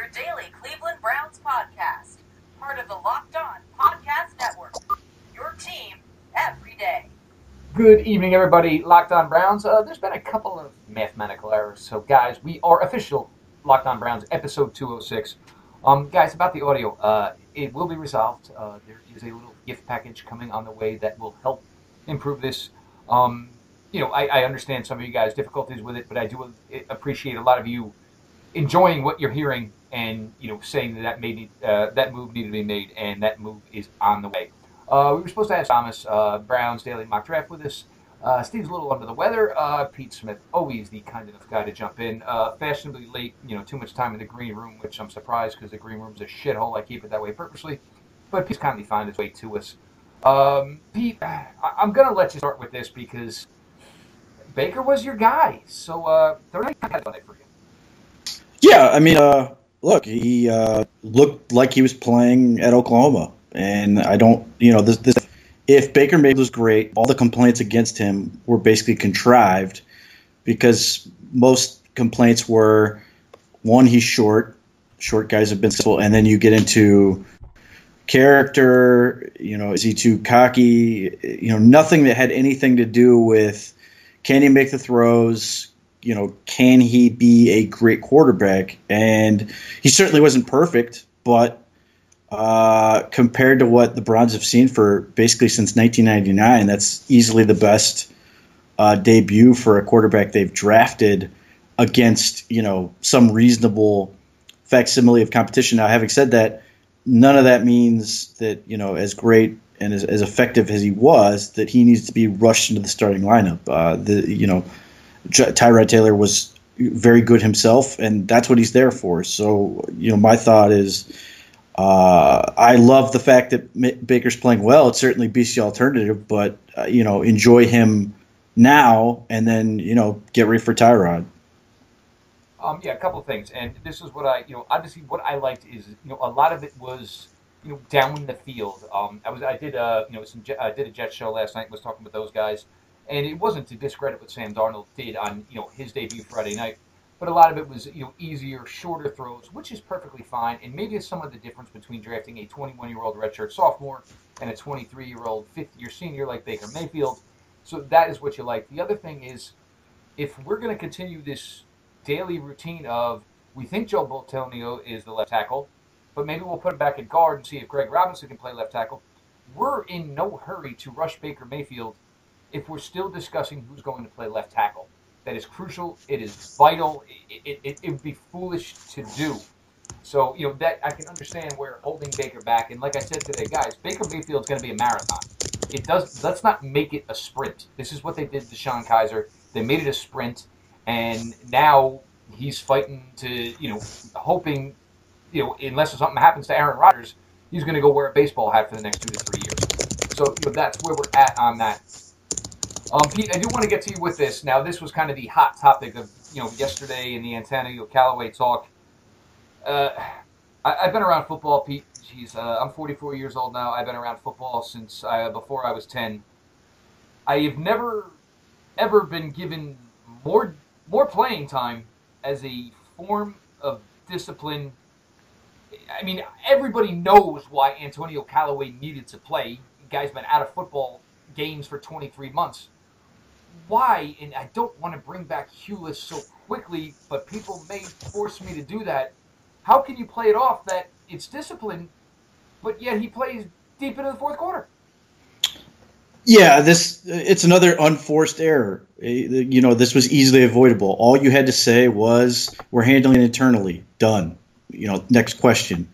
your daily Cleveland Browns podcast, part of the Locked On Podcast Network, your team every day. Good evening, everybody. Locked On Browns. There's been a couple of mathematical errors, so guys, we are official Locked On Browns, episode 206. Guys, about the audio, it will be resolved. There is a little gift package coming on the way that will help improve this. I understand some of you guys' difficulties with it, but I do appreciate a lot of you enjoying what you're hearing and, saying that move needed to be made, and that move is on the way. We were supposed to have Thomas Brown's Daily Mock Draft with us. Steve's a little under the weather. Pete Smith, always the kind enough guy to jump in. Fashionably late, too much time in the green room, which I'm surprised because the green room's a shithole. I keep it that way purposely. But Pete's kindly found his way to us. Pete, I'm going to let you start with this because Baker was your guy. So they're not going to have it for you. Yeah, look, he looked like he was playing at Oklahoma. And I don't, this if Baker Mayfield was great, all the complaints against him were basically contrived because most complaints were, one, he's short. Short guys have been successful. And then you get into character, is he too cocky? Nothing that had anything to do with can he make the throws, can he be a great quarterback? And he certainly wasn't perfect, but compared to what the Browns have seen for basically since 1999, that's easily the best debut for a quarterback they've drafted against, some reasonable facsimile of competition. Now, having said that, none of that means that, as great and as effective as he was, that he needs to be rushed into the starting lineup. Tyrod Taylor was very good himself, and that's what he's there for. So, my thought is, I love the fact that Baker's playing well. It certainly beats the alternative, but, enjoy him now and then, get ready for Tyrod. Yeah, a couple of things. And this is what obviously what I liked is, a lot of it was, down the field. I did a Jet show last night, was talking with those guys, and it wasn't to discredit what Sam Darnold did on, his debut Friday night. But a lot of it was, easier, shorter throws, which is perfectly fine. And maybe it's some of the difference between drafting a 21-year-old redshirt sophomore and a 23-year-old fifth-year senior like Baker Mayfield. So that is what you like. The other thing is, if we're going to continue this daily routine of, we think Joel Bitonio is the left tackle, but maybe we'll put him back at guard and see if Greg Robinson can play left tackle. We're in no hurry to rush Baker Mayfield if we're still discussing who's going to play left tackle. That is crucial. It is vital. It would be foolish to do. So, that I can understand where holding Baker back. And like I said today, guys, Baker Mayfield's going to be a marathon. Let's not make it a sprint. This is what they did to DeShone Kizer. They made it a sprint. And now he's fighting to, hoping, unless something happens to Aaron Rodgers, he's going to go wear a baseball hat for the next 2 to 3 years. So, that's where we're at on that. Pete, I do want to get to you with this. Now, this was kind of the hot topic of, yesterday in the Antonio Callaway talk. I've been around football, Pete. Jeez, I'm 44 years old now. I've been around football since before I was 10. I have never, ever been given more playing time as a form of discipline. I mean, everybody knows why Antonio Callaway needed to play. The guy's been out of football games for 23 months. Why? And I don't want to bring back Hewlett so quickly, but people may force me to do that. How can you play it off that it's discipline, but yet he plays deep into the fourth quarter? Yeah, it's another unforced error. This was easily avoidable. All you had to say was, we're handling it internally. Done. Next question.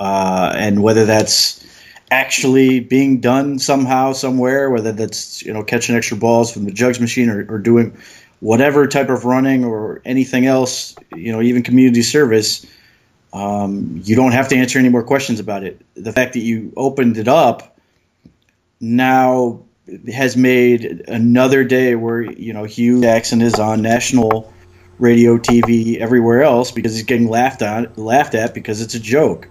And whether that's actually being done somehow, somewhere, whether that's, catching extra balls from the jugs machine or doing whatever type of running or anything else, even community service, you don't have to answer any more questions about it. The fact that you opened it up now has made another day where, Hugh Jackson is on national radio, TV, everywhere else because he's getting laughed at because it's a joke.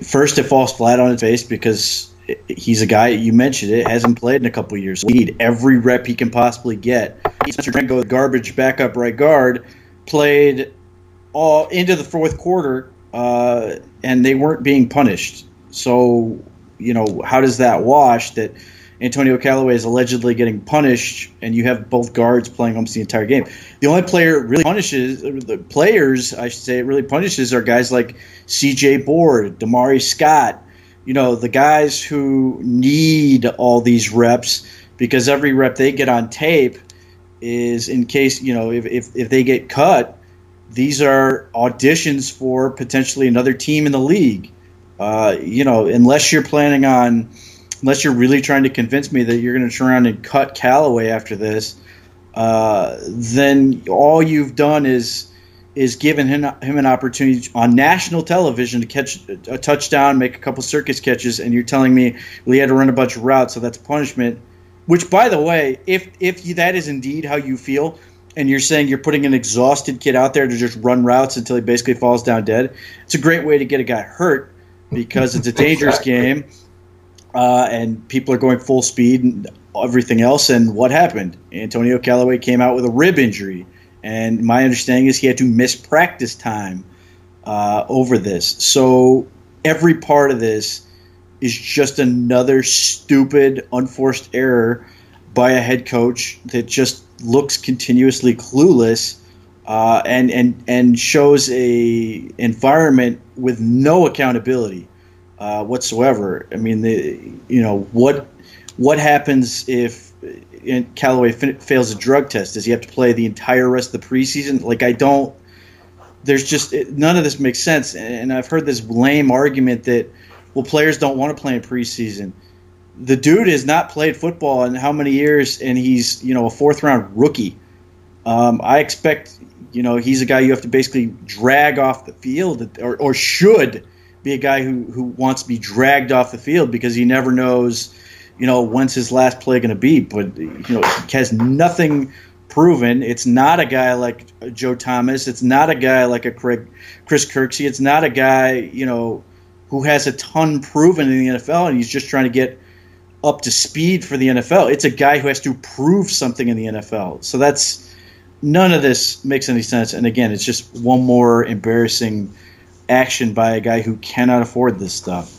First, it falls flat on its face because he's a guy, you mentioned it, hasn't played in a couple of years. We need every rep he can possibly get. He's going to go garbage backup right guard, played all into the fourth quarter, and they weren't being punished. So, you know, how does that wash that Antonio Callaway is allegedly getting punished and you have both guards playing almost the entire game? The only player really punishes, the players, I should say, really punishes are guys like C.J. Board, Damari Scott, you know, the guys who need all these reps because every rep they get on tape is in case, you know, if they get cut, these are auditions for potentially another team in the league. You know, unless you're really trying to convince me that you're going to turn around and cut Callaway after this, then all you've done is given him an opportunity on national television to catch a touchdown, make a couple circus catches, and you're telling me, well, he had to run a bunch of routes, so that's punishment. Which, by the way, if that is indeed how you feel, and you're saying you're putting an exhausted kid out there to just run routes until he basically falls down dead, it's a great way to get a guy hurt because it's a dangerous game. And people are going full speed and everything else. And what happened? Antonio Callaway came out with a rib injury. And my understanding is he had to miss practice time over this. So every part of this is just another stupid, unforced error by a head coach that just looks continuously clueless and shows a environment with no accountability whatsoever. I mean, what happens if Callaway fails a drug test? Does he have to play the entire rest of the preseason? Like, there's just none of this makes sense. And I've heard this lame argument that, well, players don't want to play in preseason. The dude has not played football in how many years, and he's, you know, a fourth-round rookie. I expect, you know, he's a guy you have to basically drag off the field or should be a guy who wants to be dragged off the field because he never knows, you know, when's his last play going to be. But, you know, he has nothing proven. It's not a guy like Joe Thomas. It's not a guy like Chris Kirksey. It's not a guy, you know, who has a ton proven in the NFL, and he's just trying to get up to speed for the NFL. It's a guy who has to prove something in the NFL. So that's – none of this makes any sense. And, again, it's just one more embarrassing action by a guy who cannot afford this stuff.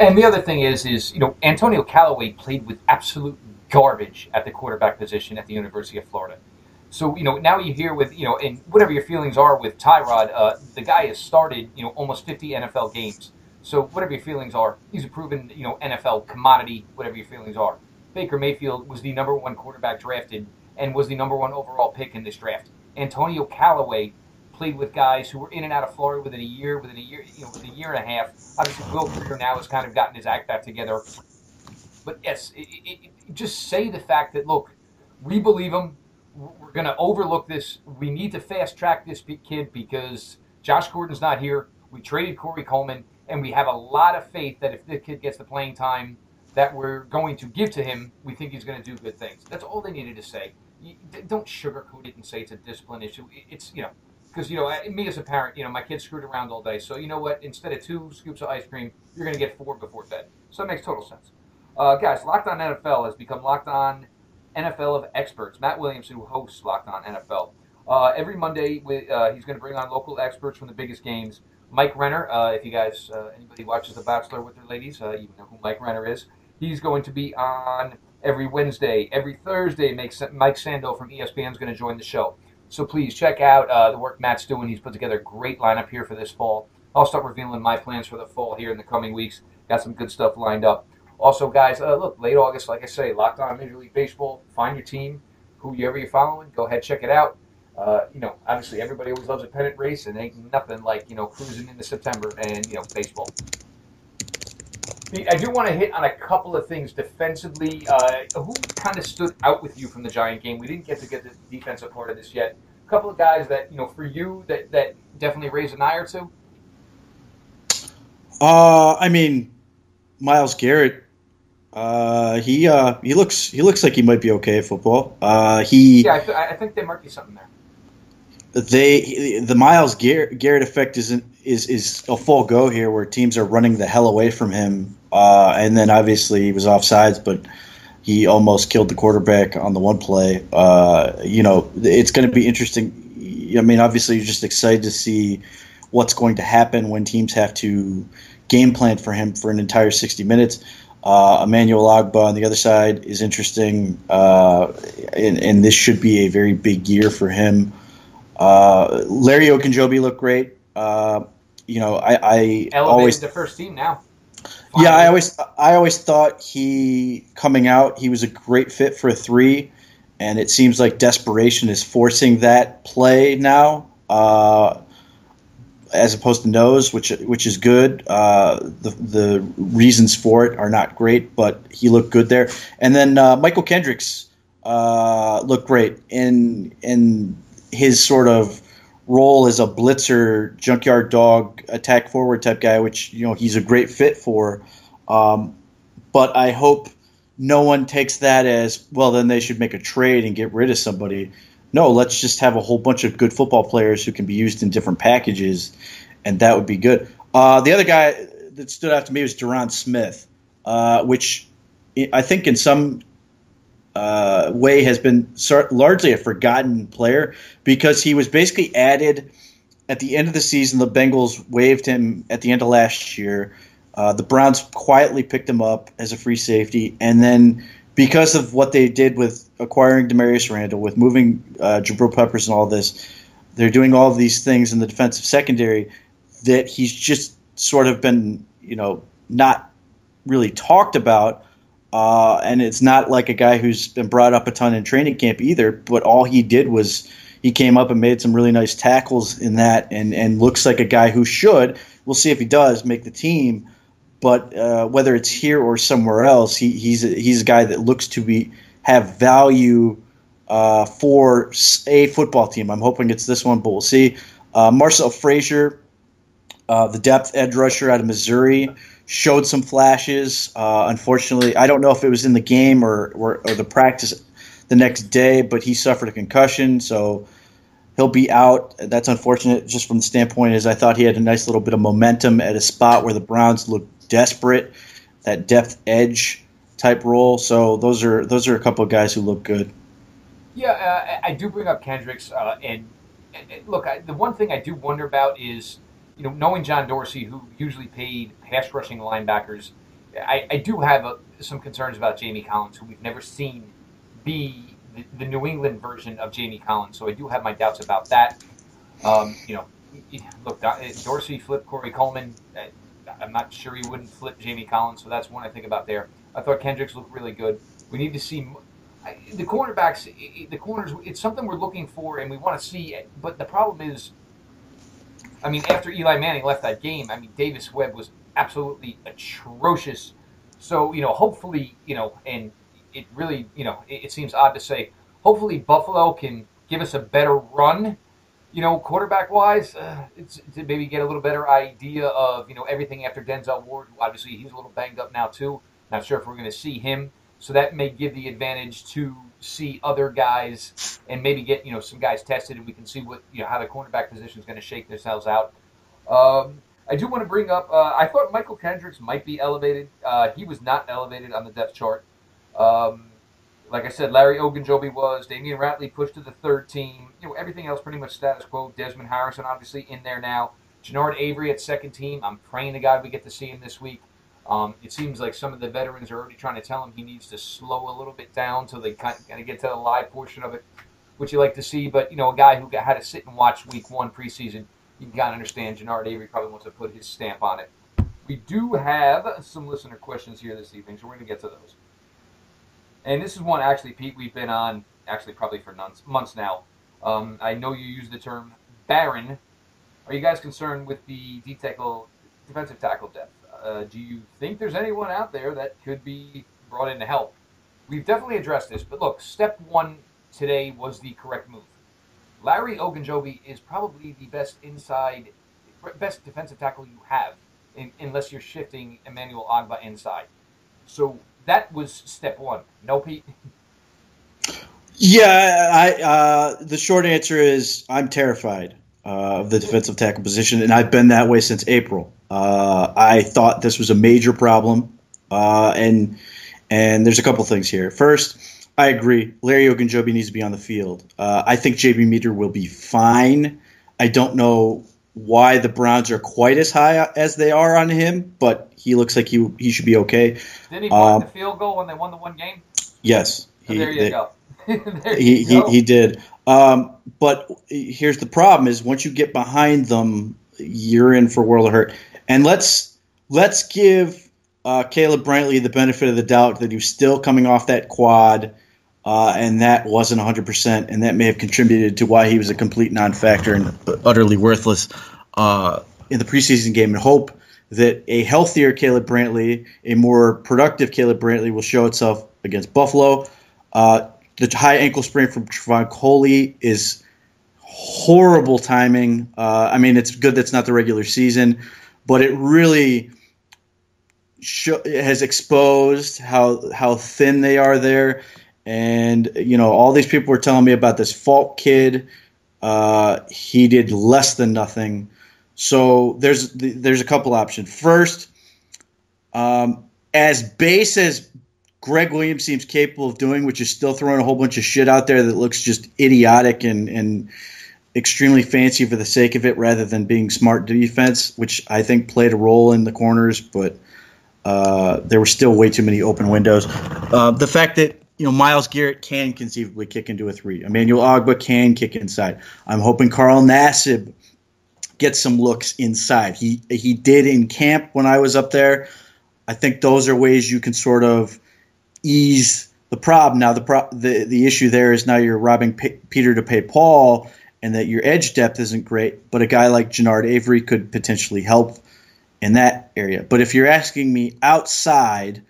And the other thing is you know, Antonio Callaway played with absolute garbage at the quarterback position at the University of Florida. So, you know, now you hear with, you know, and whatever your feelings are with Tyrod, the guy has started, you know, almost 50 NFL games. So whatever your feelings are, he's a proven, you know, NFL commodity, whatever your feelings are. Baker Mayfield was the number one quarterback drafted and was the number one overall pick in this draft. Antonio Callaway played with guys who were in and out of Florida within a year, you know, within a year and a half. Obviously, Will now has kind of gotten his act back together. But yes, just say the fact that, look, we believe him. We're going to overlook this. We need to fast track this kid because Josh Gordon's not here. We traded Corey Coleman, and we have a lot of faith that if this kid gets the playing time that we're going to give to him, we think he's going to do good things. That's all they needed to say. Don't sugarcoat it and say it's a discipline issue. It's, you know, because, you know, me as a parent, you know, my kid screwed around all day. So, you know what? Instead of 2 scoops of ice cream, you're going to get 4 before bed. So it makes total sense. Guys, Locked On NFL has become Locked On NFL of experts. Matt Williamson, who hosts Locked On NFL. Every Monday, he's going to bring on local experts from the biggest games. Mike Renner, if you guys, anybody watches The Bachelor with their ladies, you know who Mike Renner is. He's going to be on every Wednesday. Every Thursday, Mike Sando from ESPN is going to join the show. So please check out the work Matt's doing. He's put together a great lineup here for this fall. I'll start revealing my plans for the fall here in the coming weeks. Got some good stuff lined up. Also, guys, look, late August, like I say, Locked On Major League Baseball. Find your team, whoever you're following. Go ahead, check it out. You know, obviously, everybody always loves a pennant race, and ain't nothing like, you know, cruising into September and, you know, baseball. I do want to hit on a couple of things defensively. Who kind of stood out with you from the Giant game? We didn't get to the defensive part of this yet. A couple of guys that, you know, for you that definitely raised an eye or two? I mean, Miles Garrett. He looks like he might be okay at football. I think there might be something there. The Miles Garrett effect is a full go here, where teams are running the hell away from him. And then obviously he was offsides, but he almost killed the quarterback on the one play. You know, it's going to be interesting. I mean, obviously you're just excited to see what's going to happen when teams have to game plan for him for an entire 60 minutes. Emmanuel Ogbah on the other side is interesting, and this should be a very big year for him. Larry Ogunjobi looked great. I always the first team now. Finally. Yeah, I always thought coming out he was a great fit for a three, and it seems like desperation is forcing that play now. As opposed to nose, which is good. The reasons for it are not great, but he looked good there. And then Michael Kendricks looked great in his sort of role as a blitzer, junkyard dog, attack forward type guy, which he's a great fit for. But I hope no one takes that as, well, then they should make a trade and get rid of somebody. No, let's just have a whole bunch of good football players who can be used in different packages, and that would be good. The other guy that stood out to me was Duron Smith, which I think in some way has been largely a forgotten player because he was basically added at the end of the season. The Bengals waived him at the end of last year. The Browns quietly picked him up as a free safety, and then because of what they did with acquiring Demarius Randall, with moving Jabril Peppers and all this, they're doing all of these things in the defensive secondary that he's just sort of been, not really talked about. And it's not like a guy who's been brought up a ton in training camp either, but all he did was he came up and made some really nice tackles in that and looks like a guy who should, we'll see if he does, make the team. But whether it's here or somewhere else, he's a guy that looks to have value for a football team. I'm hoping it's this one, but we'll see. Marcel Frazier, the depth edge rusher out of Missouri, showed some flashes. Unfortunately, I don't know if it was in the game or the practice the next day, but he suffered a concussion, so he'll be out. That's unfortunate just from the standpoint is I thought he had a nice little bit of momentum at a spot where the Browns looked desperate, that depth edge type role. So those are a couple of guys who look good. Yeah, I do bring up Kendricks, and look, the one thing I do wonder about is, knowing John Dorsey, who usually paid pass rushing linebackers, I do have some concerns about Jamie Collins, who we've never seen be the New England version of Jamie Collins. So I do have my doubts about that. Look, Dorsey flipped Corey Coleman. I'm not sure he wouldn't flip Jamie Collins, so that's one I think about there. I thought Kendricks looked really good. We need to see the cornerbacks, the corners. It's something we're looking for and we want to see. But the problem is, after Eli Manning left that game, Davis Webb was absolutely atrocious. So, hopefully, and it really, it seems odd to say, hopefully Buffalo can give us a better run. Quarterback-wise, it's to maybe get a little better idea of, everything after Denzel Ward, who obviously he's a little banged up now too. Not sure if we're going to see him. So that may give the advantage to see other guys and maybe get, some guys tested, and we can see what, how the cornerback position is going to shake themselves out. I do want to bring up, I thought Michael Kendricks might be elevated. He was not elevated on the depth chart. Like I said, Larry Ogunjobi was. Damian Ratley pushed to the third team. Everything else pretty much status quo. Desmond Harrison obviously in there now. Genard Avery at second team. I'm praying to God we get to see him this week. It seems like some of the veterans are already trying to tell him he needs to slow a little bit down till they kind of get to the live portion of it, which you like to see. But, a guy who had to sit and watch week one preseason, you can kind of understand Genard Avery probably wants to put his stamp on it. We do have some listener questions here this evening, so we're going to get to those. And this is one, actually, Pete, we've been on, actually, probably for months now. I know you use the term barren. Are you guys concerned with the defensive tackle depth? Do you think there's anyone out there that could be brought in to help? We've definitely addressed this, but look, step one today was the correct move. Larry Ogunjobi is probably the best defensive tackle you have, unless you're shifting Emmanuel Ogbah inside. So that was step one. No, Pete? Yeah, the short answer is I'm terrified of the defensive tackle position, and I've been that way since April. I thought this was a major problem, and there's a couple things here. First, I agree. Larry Ogunjobi needs to be on the field. I think JB Meter will be fine. I don't know why the Browns are quite as high as they are on him, but he looks like he should be okay. Didn't he block the field goal when they won the one game? Yes. He did. But here's the problem is once you get behind them, you're in for a world of hurt. And let's give Caleb Brantley the benefit of the doubt that he was still coming off that quad, and that wasn't 100%, and that may have contributed to why he was a complete non-factor and utterly worthless in the preseason game, and hope that a healthier Caleb Brantley, a more productive Caleb Brantley, will show itself against Buffalo. The high ankle sprain from Trevon Coley is horrible timing. I mean, it's good that's not the regular season, but it really has exposed how thin they are there. And, you know, all these people were telling me about this Falk kid. He did less than nothing. So there's a couple options. First, as base as Greg Williams seems capable of doing, which is still throwing a whole bunch of shit out there that looks just idiotic and extremely fancy for the sake of it rather than being smart defense, which I think played a role in the corners, but there were still way too many open windows. The fact that, you know, Miles Garrett can conceivably kick into a three. Emmanuel Ogbah can kick inside. I'm hoping Carl Nassib gets some looks inside. He did in camp when I was up there. I think those are ways you can sort of ease the problem. Now the issue there is now you're robbing Peter to pay Paul, and that your edge depth isn't great, but a guy like Genard Avery could potentially help in that area. But if you're asking me outside,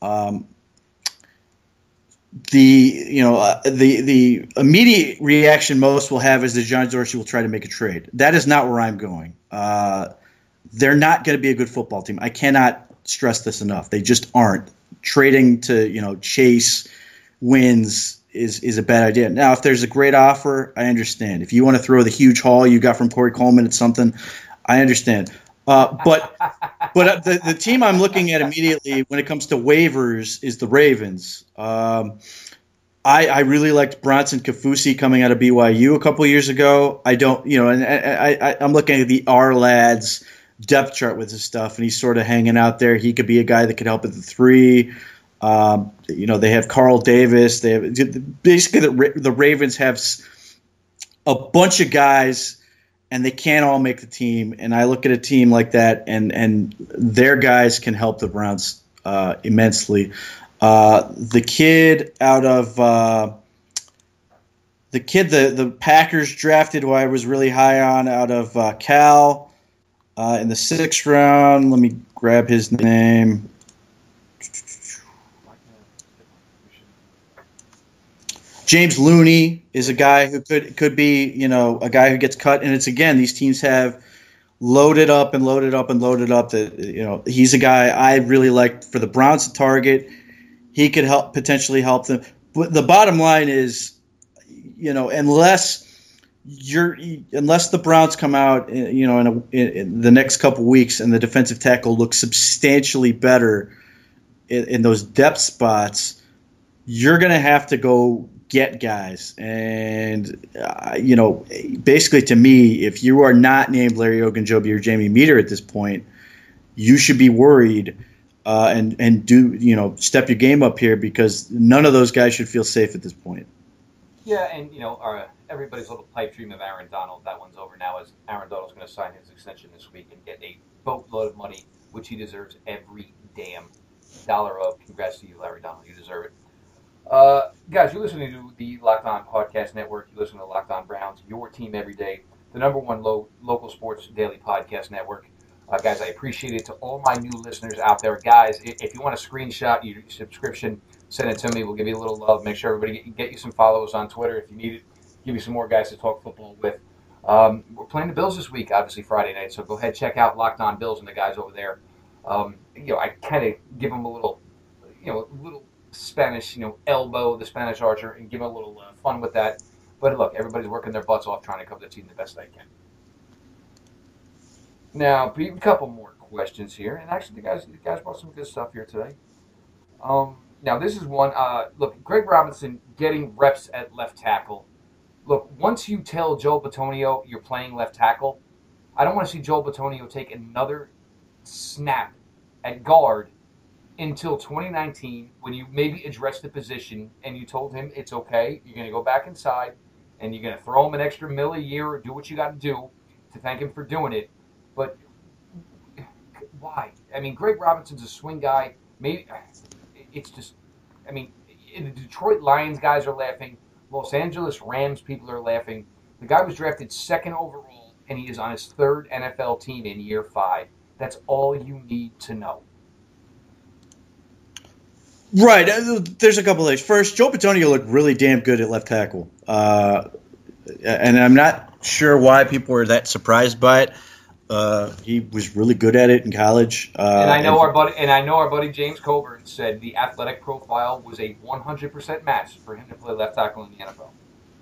the immediate reaction most will have is that John Dorsey will try to make a trade. That is not where I'm going. They're not going to be a good football team. I cannot stress this enough. They just aren't. Trading to, you know, chase wins is a bad idea. Now, if there's a great offer, I understand. If you want to throw the huge haul you got from Corey Coleman at something, I understand. But the team I'm looking at immediately when it comes to waivers is the Ravens. I really liked Bronson Kafusi coming out of BYU a couple years ago. I don't, you know, and I'm looking at the R lads depth chart with his stuff, and he's sort of hanging out there. He could be a guy that could help at the three. You know, they have Carl Davis. They have basically the Ravens have a bunch of guys, and they can't all make the team. And I look at a team like that, and their guys can help the Browns immensely. The kid the Packers drafted, who I was really high on, out of Cal. In the 6th round, let me grab his name. James Looney is a guy who could be, you know, a guy who gets cut. And it's, again, these teams have loaded up and loaded up and loaded up. That, you know, he's a guy I really like for the Browns to target. He could help potentially help them. But the bottom line is, you know, unless the Browns come out, you know, in the next couple weeks and the defensive tackle looks substantially better in those depth spots, you're going to have to go get guys. And, you know, basically to me, if you are not named Larry Ogunjobi or Jamie Meter at this point, you should be worried and do, you know, step your game up here, because none of those guys should feel safe at this point. Yeah, and, you know, everybody's little pipe dream of Aaron Donald, that one's over now, as Aaron Donald's going to sign his extension this week and get a boatload of money, which he deserves every damn dollar of. Congrats to you, Larry Donald. You deserve it. Guys, you're listening to the Locked On Podcast Network. You listen to Locked On Browns, your team every day, the #1 local sports daily podcast network. Guys, I appreciate it to all my new listeners out there. Guys, if you want to screenshot your subscription, send it to me. We'll give you a little love. Make sure everybody get you some followers on Twitter if you need it. Give you some more guys to talk football with. We're playing the Bills this week, obviously Friday night, so go ahead, check out Locked On Bills and the guys over there. You know, I kind of give them a little, you know, a little Spanish, you know, elbow the Spanish archer and give them a little fun with that. But look, everybody's working their butts off trying to cover the team the best they can. Now, a couple more questions here, and actually the guys brought some good stuff here today. Now, this is one. Look, Greg Robinson getting reps at left tackle. Look, once you tell Joel Bitonio you're playing left tackle, I don't want to see Joel Bitonio take another snap at guard until 2019, when you maybe addressed the position and you told him it's okay, you're going to go back inside and you're going to throw him an extra mill a year or do what you got to do to thank him for doing it. But why? I mean, Greg Robinson's a swing guy. Maybe it's just, I mean, the Detroit Lions guys are laughing. Los Angeles Rams people are laughing. The guy was drafted second overall, and he is on his third NFL team in year 5. That's all you need to know. Right. There's a couple things. First, Joel Bitonio looked really damn good at left tackle. And I'm not sure why people were that surprised by it. He was really good at it in college. And I know our buddy James Coburn said the athletic profile was a 100% match for him to play left tackle in the NFL.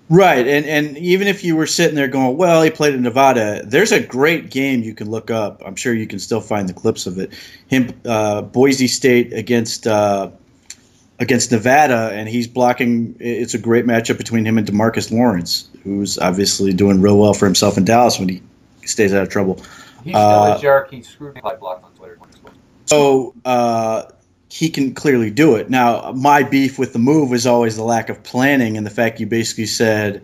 Right, and even if you were sitting there going, well, he played in Nevada, there's a great game you can look up. I'm sure you can still find the clips of it. Him, Boise State against Nevada, and he's blocking. It's a great matchup between him and DeMarcus Lawrence, who's obviously doing real well for himself in Dallas when he stays out of trouble. He's still a jerk. He screwed me like blocked on Twitter. So he can clearly do it. Now, my beef with the move is always the lack of planning and the fact you basically said,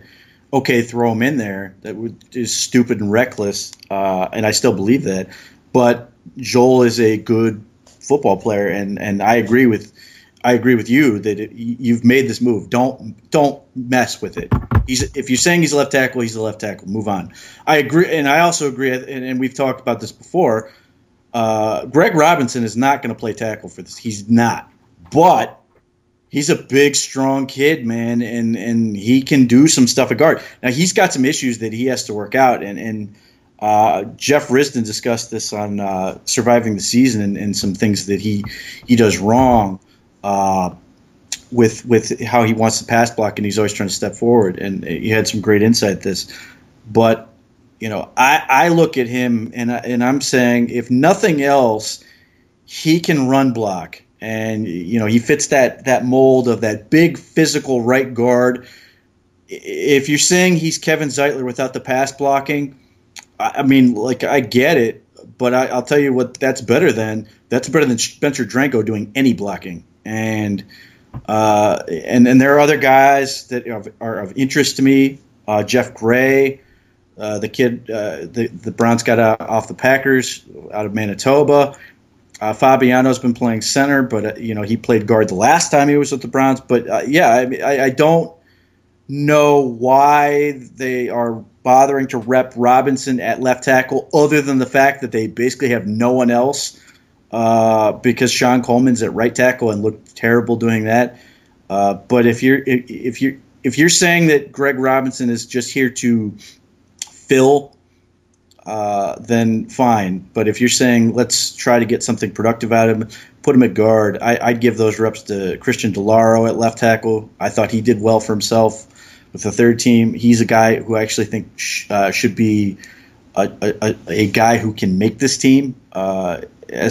okay, throw him in there. That is stupid and reckless, and I still believe that. But Joel is a good football player, and I agree with you that you've made this move. Don't mess with it. If you're saying he's a left tackle, he's a left tackle. Move on. I agree, and I also agree, and we've talked about this before, Greg Robinson is not going to play tackle for this. He's not. But he's a big, strong kid, man, and he can do some stuff at guard. Now, he's got some issues that he has to work out, and Jeff Risden discussed this on Surviving the Season and some things that he does wrong with how he wants to pass block, and he's always trying to step forward. And he had some great insight this. But you know, I look at him and I'm saying, if nothing else, he can run block, and you know, he fits that mold of that big physical right guard. If you're saying he's Kevin Zeitler without the pass blocking, I mean, like, I get it, but I'll tell you what, that's better than Spencer Dranko doing any blocking, and there are other guys that are of interest to me. Jeff Gray. The kid, the Browns got off the Packers out of Manitoba. Fabiano's been playing center, but he played guard the last time he was with the Browns. But I don't know why they are bothering to rep Robinson at left tackle, other than the fact that they basically have no one else, because Sean Coleman's at right tackle and looked terrible doing that. But if you're saying that Greg Robinson is just here to fill, then fine. But if you're saying let's try to get something productive out of him, put him at guard, I'd give those reps to Christian DeLauro at left tackle. I thought he did well for himself with the third team. He's a guy who I actually think should be a guy who can make this team as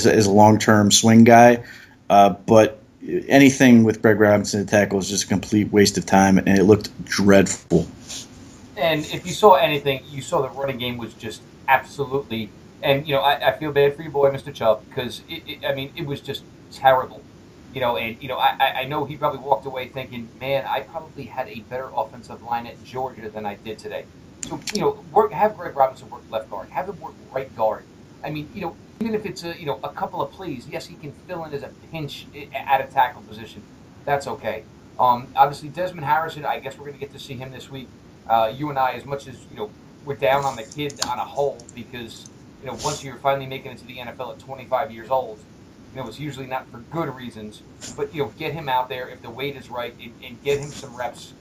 a long-term swing guy. But anything with Greg Robinson at tackle is just a complete waste of time, and it looked dreadful. And if you saw anything, you saw the running game was just absolutely – and, I feel bad for your boy, Mr. Chubb, because, it was just terrible. I know he probably walked away thinking, man, I probably had a better offensive line at Georgia than I did today. So, have Greg Robinson work left guard. Have him work right guard. I mean, even if it's a couple of plays, yes, he can fill in as a pinch at a tackle position. That's okay. Obviously, Desmond Harrison, I guess we're going to get to see him this week. You and I, as much as we're down on the kid on a whole, because once you're finally making it to the NFL at 25 years old, it's usually not for good reasons. But get him out there if the weight is right, and get him some reps.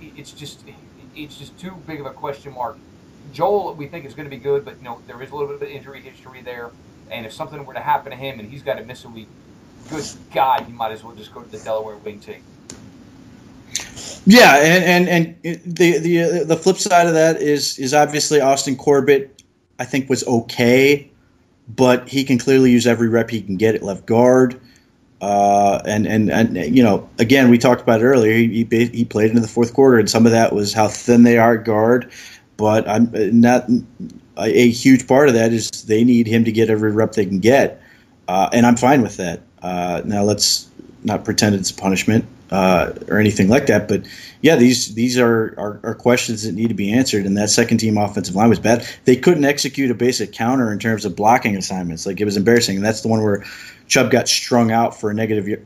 It's just too big of a question mark. Joel, we think, is going to be good, but there is a little bit of an injury history there, and if something were to happen to him and he's got to miss a week, good God, he might as well just go to the Delaware wing team. Yeah, and the flip side of that is obviously Austin Corbett, I think, was okay, but he can clearly use every rep he can get at left guard. And you know, again, we talked about it earlier. He played into the fourth quarter, and some of that was how thin they are at guard. But I'm not a huge part of that is they need him to get every rep they can get, and I'm fine with that. Now let's not pretend it's a punishment or anything like that. But yeah, these are questions that need to be answered. And that second team offensive line was bad. They couldn't execute a basic counter in terms of blocking assignments. Like, it was embarrassing. And that's the one where Chubb got strung out for a negative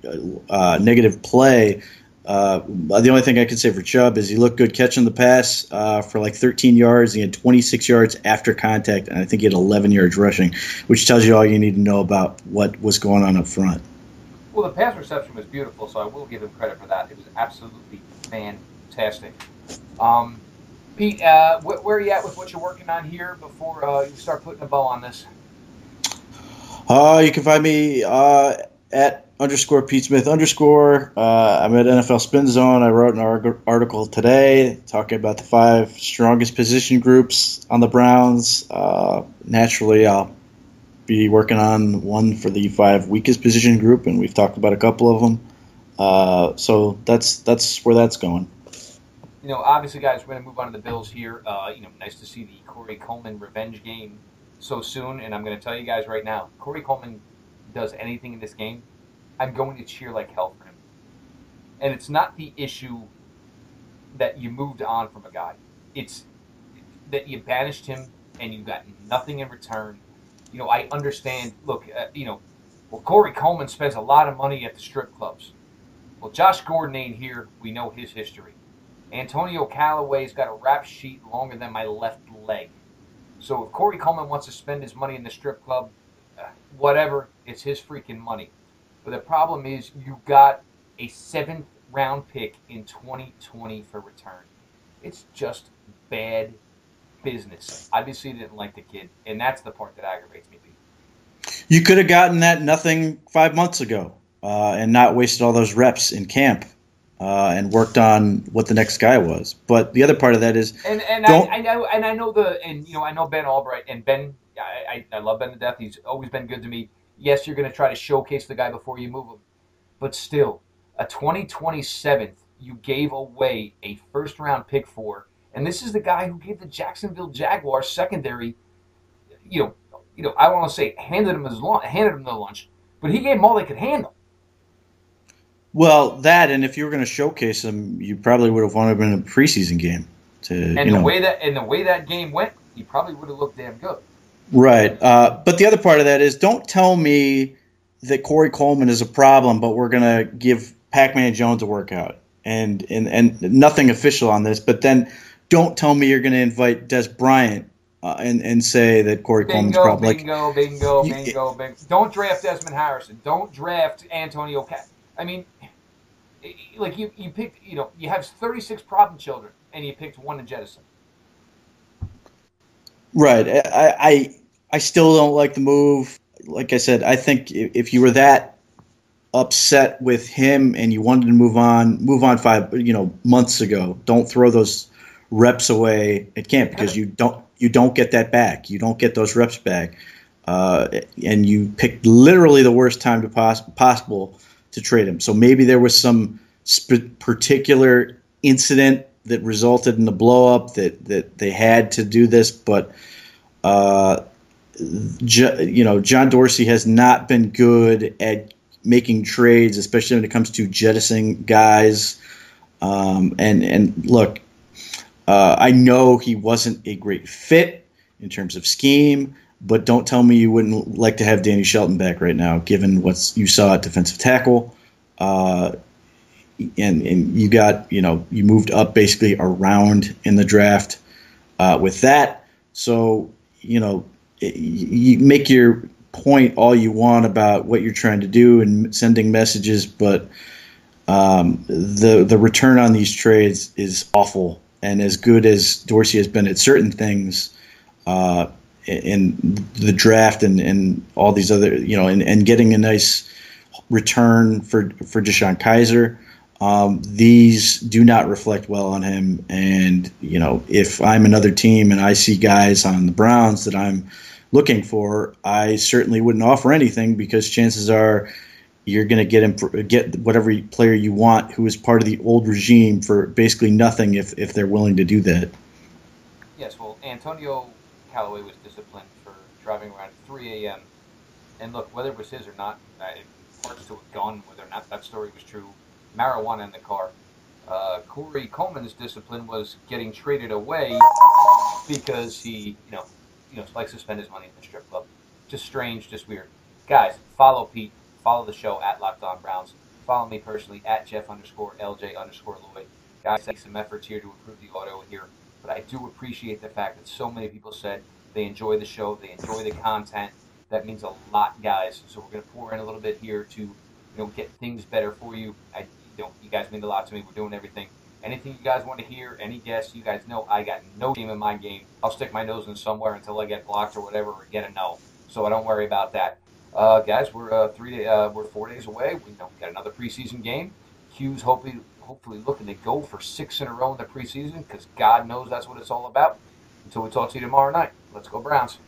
play. The only thing I can say for Chubb is he looked good catching the pass for like 13 yards. He had 26 yards after contact, and I think he had 11 yards rushing, which tells you all you need to know about what was going on up front. Well, the pass reception was beautiful, so I will give him credit for that. It was absolutely fantastic. Pete, where are you at with what you're working on here before you start putting a bow on this? You can find me at @PeteSmith_. I'm at NFL Spin Zone. I wrote an article today talking about the 5 strongest position groups on the Browns. Naturally, I'll be working on one for the 5 weakest position group, and we've talked about a couple of them. So that's where that's going. You know, obviously, guys, we're going to move on to the Bills here. You know, nice to see the Corey Coleman revenge game so soon. And I'm going to tell you guys right now, Corey Coleman does anything in this game, I'm going to cheer like hell for him. And it's not the issue that you moved on from a guy. It's that you banished him and you got nothing in return. You know, I understand, look, well, Corey Coleman spends a lot of money at the strip clubs. Well, Josh Gordon ain't here. We know his history. Antonio Callaway's got a rap sheet longer than my left leg. So if Corey Coleman wants to spend his money in the strip club, whatever, it's his freaking money. But the problem is you got a 7th round pick in 2020 for return. It's just bad business. Obviously, didn't like the kid, and that's the part that aggravates me. You could have gotten that nothing 5 months ago and not wasted all those reps in camp and worked on what the next guy was. But the other part of that is I know Ben Albright, and Ben, I love Ben to death. He's always been good to me. Yes, you're going to try to showcase the guy before you move him. But still, a 2027th you gave away a first-round pick for, and this is the guy who gave the Jacksonville Jaguars secondary, I want to say handed him the lunch, but he gave them all they could handle. Well, that, and if you were going to showcase him, you probably would have wanted him in a preseason game. The way that game went, he probably would have looked damn good. Right. But the other part of that is, don't tell me that Corey Coleman is a problem, but we're going to give Pac-Man Jones a workout and nothing official on this. But then don't tell me you're going to invite Des Bryant and say that Corey Coleman's a problem. Bingo. Don't draft Desmond Harrison. Don't draft Antonio. I mean, like you picked, you have 36 problem children and you picked one to jettison. Right. I still don't like the move. Like I said, I think if you were that upset with him and you wanted to move on 5 months ago. Don't throw those reps away at camp, because you don't get that back. You don't get those reps back. And you picked literally the worst time to possible to trade him. So maybe there was some particular incident that resulted in the blow up that they had to do this. But, John Dorsey has not been good at making trades, especially when it comes to jettisoning guys. And look, I know he wasn't a great fit in terms of scheme, but don't tell me you wouldn't like to have Danny Shelton back right now, given what you saw at defensive tackle. And you got, you moved up basically around in the draft with that. So, you make your point all you want about what you're trying to do and sending messages, but the return on these trades is awful. And as good as Dorsey has been at certain things in the draft and all these other, and getting a nice return for DeShone Kizer, these do not reflect well on him. And, if I'm another team and I see guys on the Browns that I'm looking for, I certainly wouldn't offer anything, because chances are You're going to get him for, get whatever player you want who is part of the old regime for basically nothing if they're willing to do that. Yes, well, Antonio Callaway was disciplined for driving around at 3 a.m. And look, whether it was his or not, it parts to a gun, whether or not that story was true, marijuana in the car. Corey Coleman's discipline was getting traded away because he, you know, likes to spend his money at the strip club. Just strange, just weird. Guys, follow Pete. Follow the show at Locked On Browns. Follow me personally at Jeff_LJ_Lloyd. Guys, take some efforts here to improve the audio here. But I do appreciate the fact that so many people said they enjoy the show, they enjoy the content. That means a lot, guys. So we're going to pour in a little bit here to, get things better for you. You guys mean a lot to me. We're doing everything. Anything you guys want to hear, any guests, you guys know I got no shame in my game. I'll stick my nose in somewhere until I get blocked or whatever or get a no. So I don't worry about that. Guys, we're 4 days away. We don't get another preseason game. Hugh's hopefully looking to go for 6 in a row in the preseason because God knows that's what it's all about. Until we talk to you tomorrow night, let's go Browns.